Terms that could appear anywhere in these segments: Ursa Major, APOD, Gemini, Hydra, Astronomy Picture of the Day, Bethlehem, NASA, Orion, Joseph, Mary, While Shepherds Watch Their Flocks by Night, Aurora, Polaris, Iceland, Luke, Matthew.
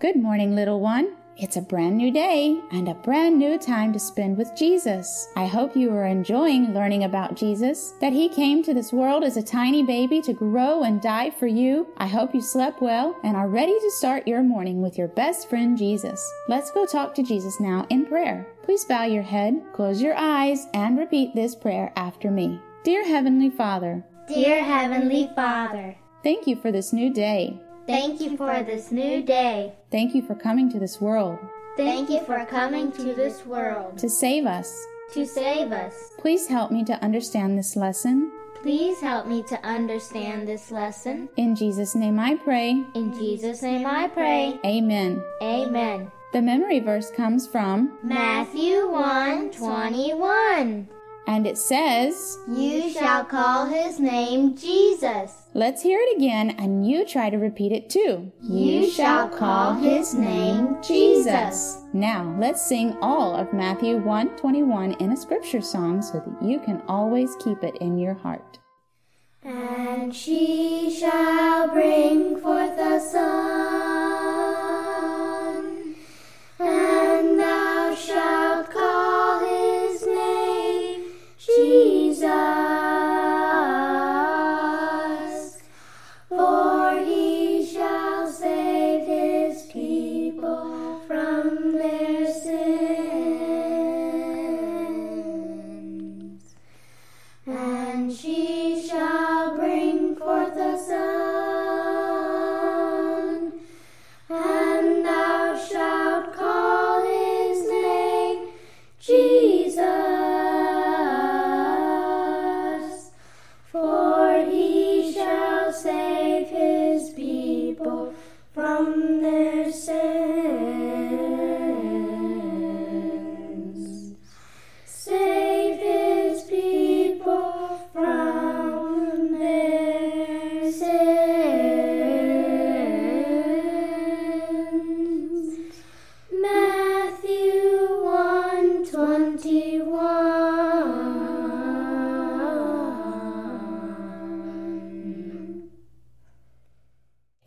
Good morning, little one. It's a brand new day and a brand new time to spend with Jesus. I hope you are enjoying learning about Jesus, that he came to this world as a tiny baby to grow and die for you. I hope you slept well and are ready to start your morning with your best friend, Jesus. Let's go talk to Jesus now in prayer. Please bow your head, close your eyes, and repeat this prayer after me. Dear Heavenly Father. Dear Heavenly Father. Thank you for this new day. Thank you for this new day. Thank you for coming to this world. Thank you for coming to this world. To save us. To save us. Please help me to understand this lesson. Please help me to understand this lesson. In Jesus' name I pray. In Jesus' name I pray. Amen. Amen. The memory verse comes from Matthew 1:21. And it says, You shall call his name Jesus. Let's hear it again, and you try to repeat it too. You shall call his name Jesus. Now, let's sing all of Matthew 1:21 in a scripture song so that you can always keep it in your heart. And she shall bring forth a son, and thou shalt call his name Jesus.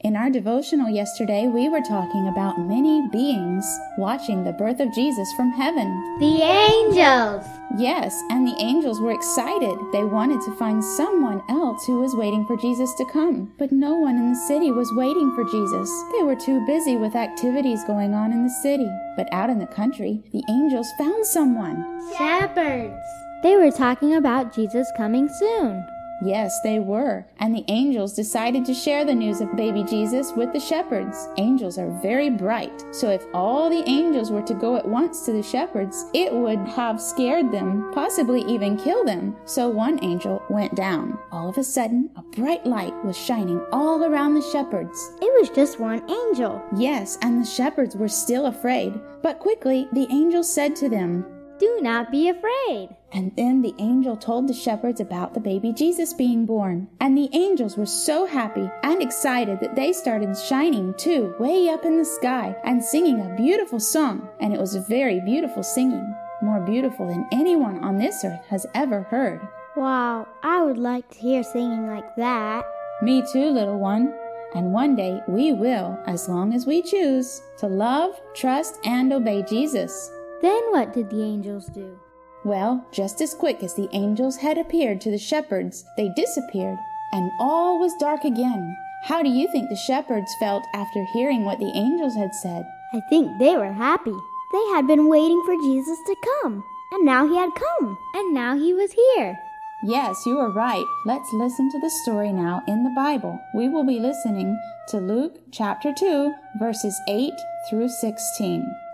In our devotional yesterday, we were talking about many beings watching the birth of Jesus from heaven. The angels! Yes, and the angels were excited. They wanted to find someone else who was waiting for Jesus to come. But no one in the city was waiting for Jesus. They were too busy with activities going on in the city. But out in the country, the angels found someone. Shepherds! They were talking about Jesus coming soon. Yes, they were. And the angels decided to share the news of baby Jesus with the shepherds. Angels are very bright. So if all the angels were to go at once to the shepherds, it would have scared them, possibly even kill them. So one angel went down. All of a sudden, a bright light was shining all around the shepherds. It was just one angel. Yes, and the shepherds were still afraid. But quickly, the angel said to them, Do not be afraid. And then the angel told the shepherds about the baby Jesus being born. And the angels were so happy and excited that they started shining too, way up in the sky, and singing a beautiful song. And it was a very beautiful singing, more beautiful than anyone on this earth has ever heard. Wow, I would like to hear singing like that. Me too, little one. And one day we will, as long as we choose, to love, trust, and obey Jesus. Then what did the angels do? Well, just as quick as the angels had appeared to the shepherds, they disappeared, and all was dark again. How do you think the shepherds felt after hearing what the angels had said? I think they were happy. They had been waiting for Jesus to come, and now he had come, and now he was here. Yes, you are right. Let's listen to the story now in the Bible. We will be listening to Luke chapter 2, verses 8 through 16.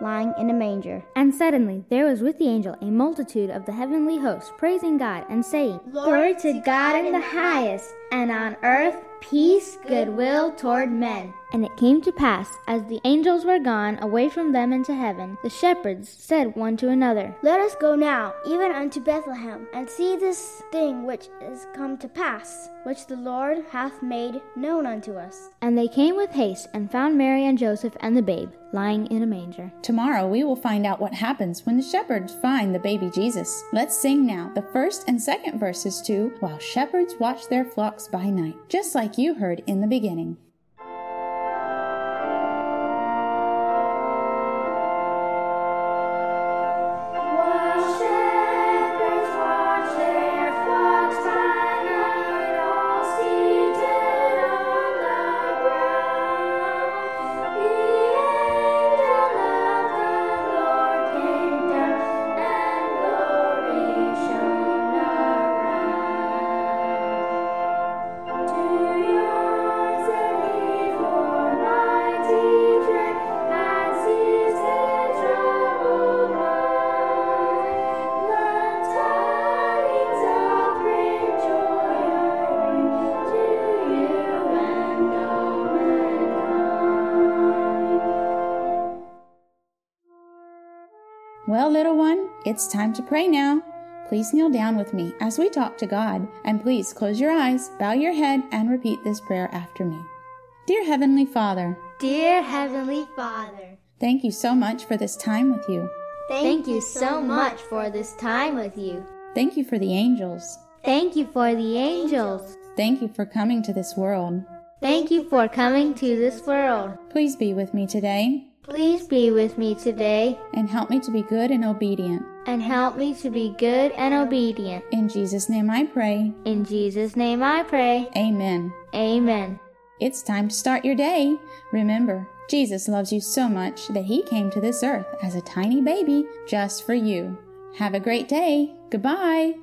lying in a manger. And suddenly there was with the angel a multitude of the heavenly hosts, praising God and saying, Glory to God in the highest, and on earth peace, goodwill toward men. And it came to pass, as the angels were gone away from them into heaven, the shepherds said one to another, Let us go now, even unto Bethlehem, and see this thing which is come to pass, which the Lord hath made known unto us. And they came with haste, and found Mary and Joseph and the babe, lying in a manger. Tomorrow we will find out what happens when the shepherds find the baby Jesus. Let's sing now the first and second verses to While Shepherds Watch Their Flocks by Night, just like you heard in the beginning. Well, little one, it's time to pray now. Please kneel down with me as we talk to God, and please close your eyes, bow your head, and repeat this prayer after me. Dear Heavenly Father, thank you so much for this time with you. Thank you so much for this time with you. Thank you for the angels. Thank you for the angels. Thank you for coming to this world. Thank you for coming to this world. Please be with me today. And help me to be good and obedient. In Jesus' name I pray. Amen. It's time to start your day. Remember, Jesus loves you so much that he came to this earth as a tiny baby just for you. Have a great day. Goodbye.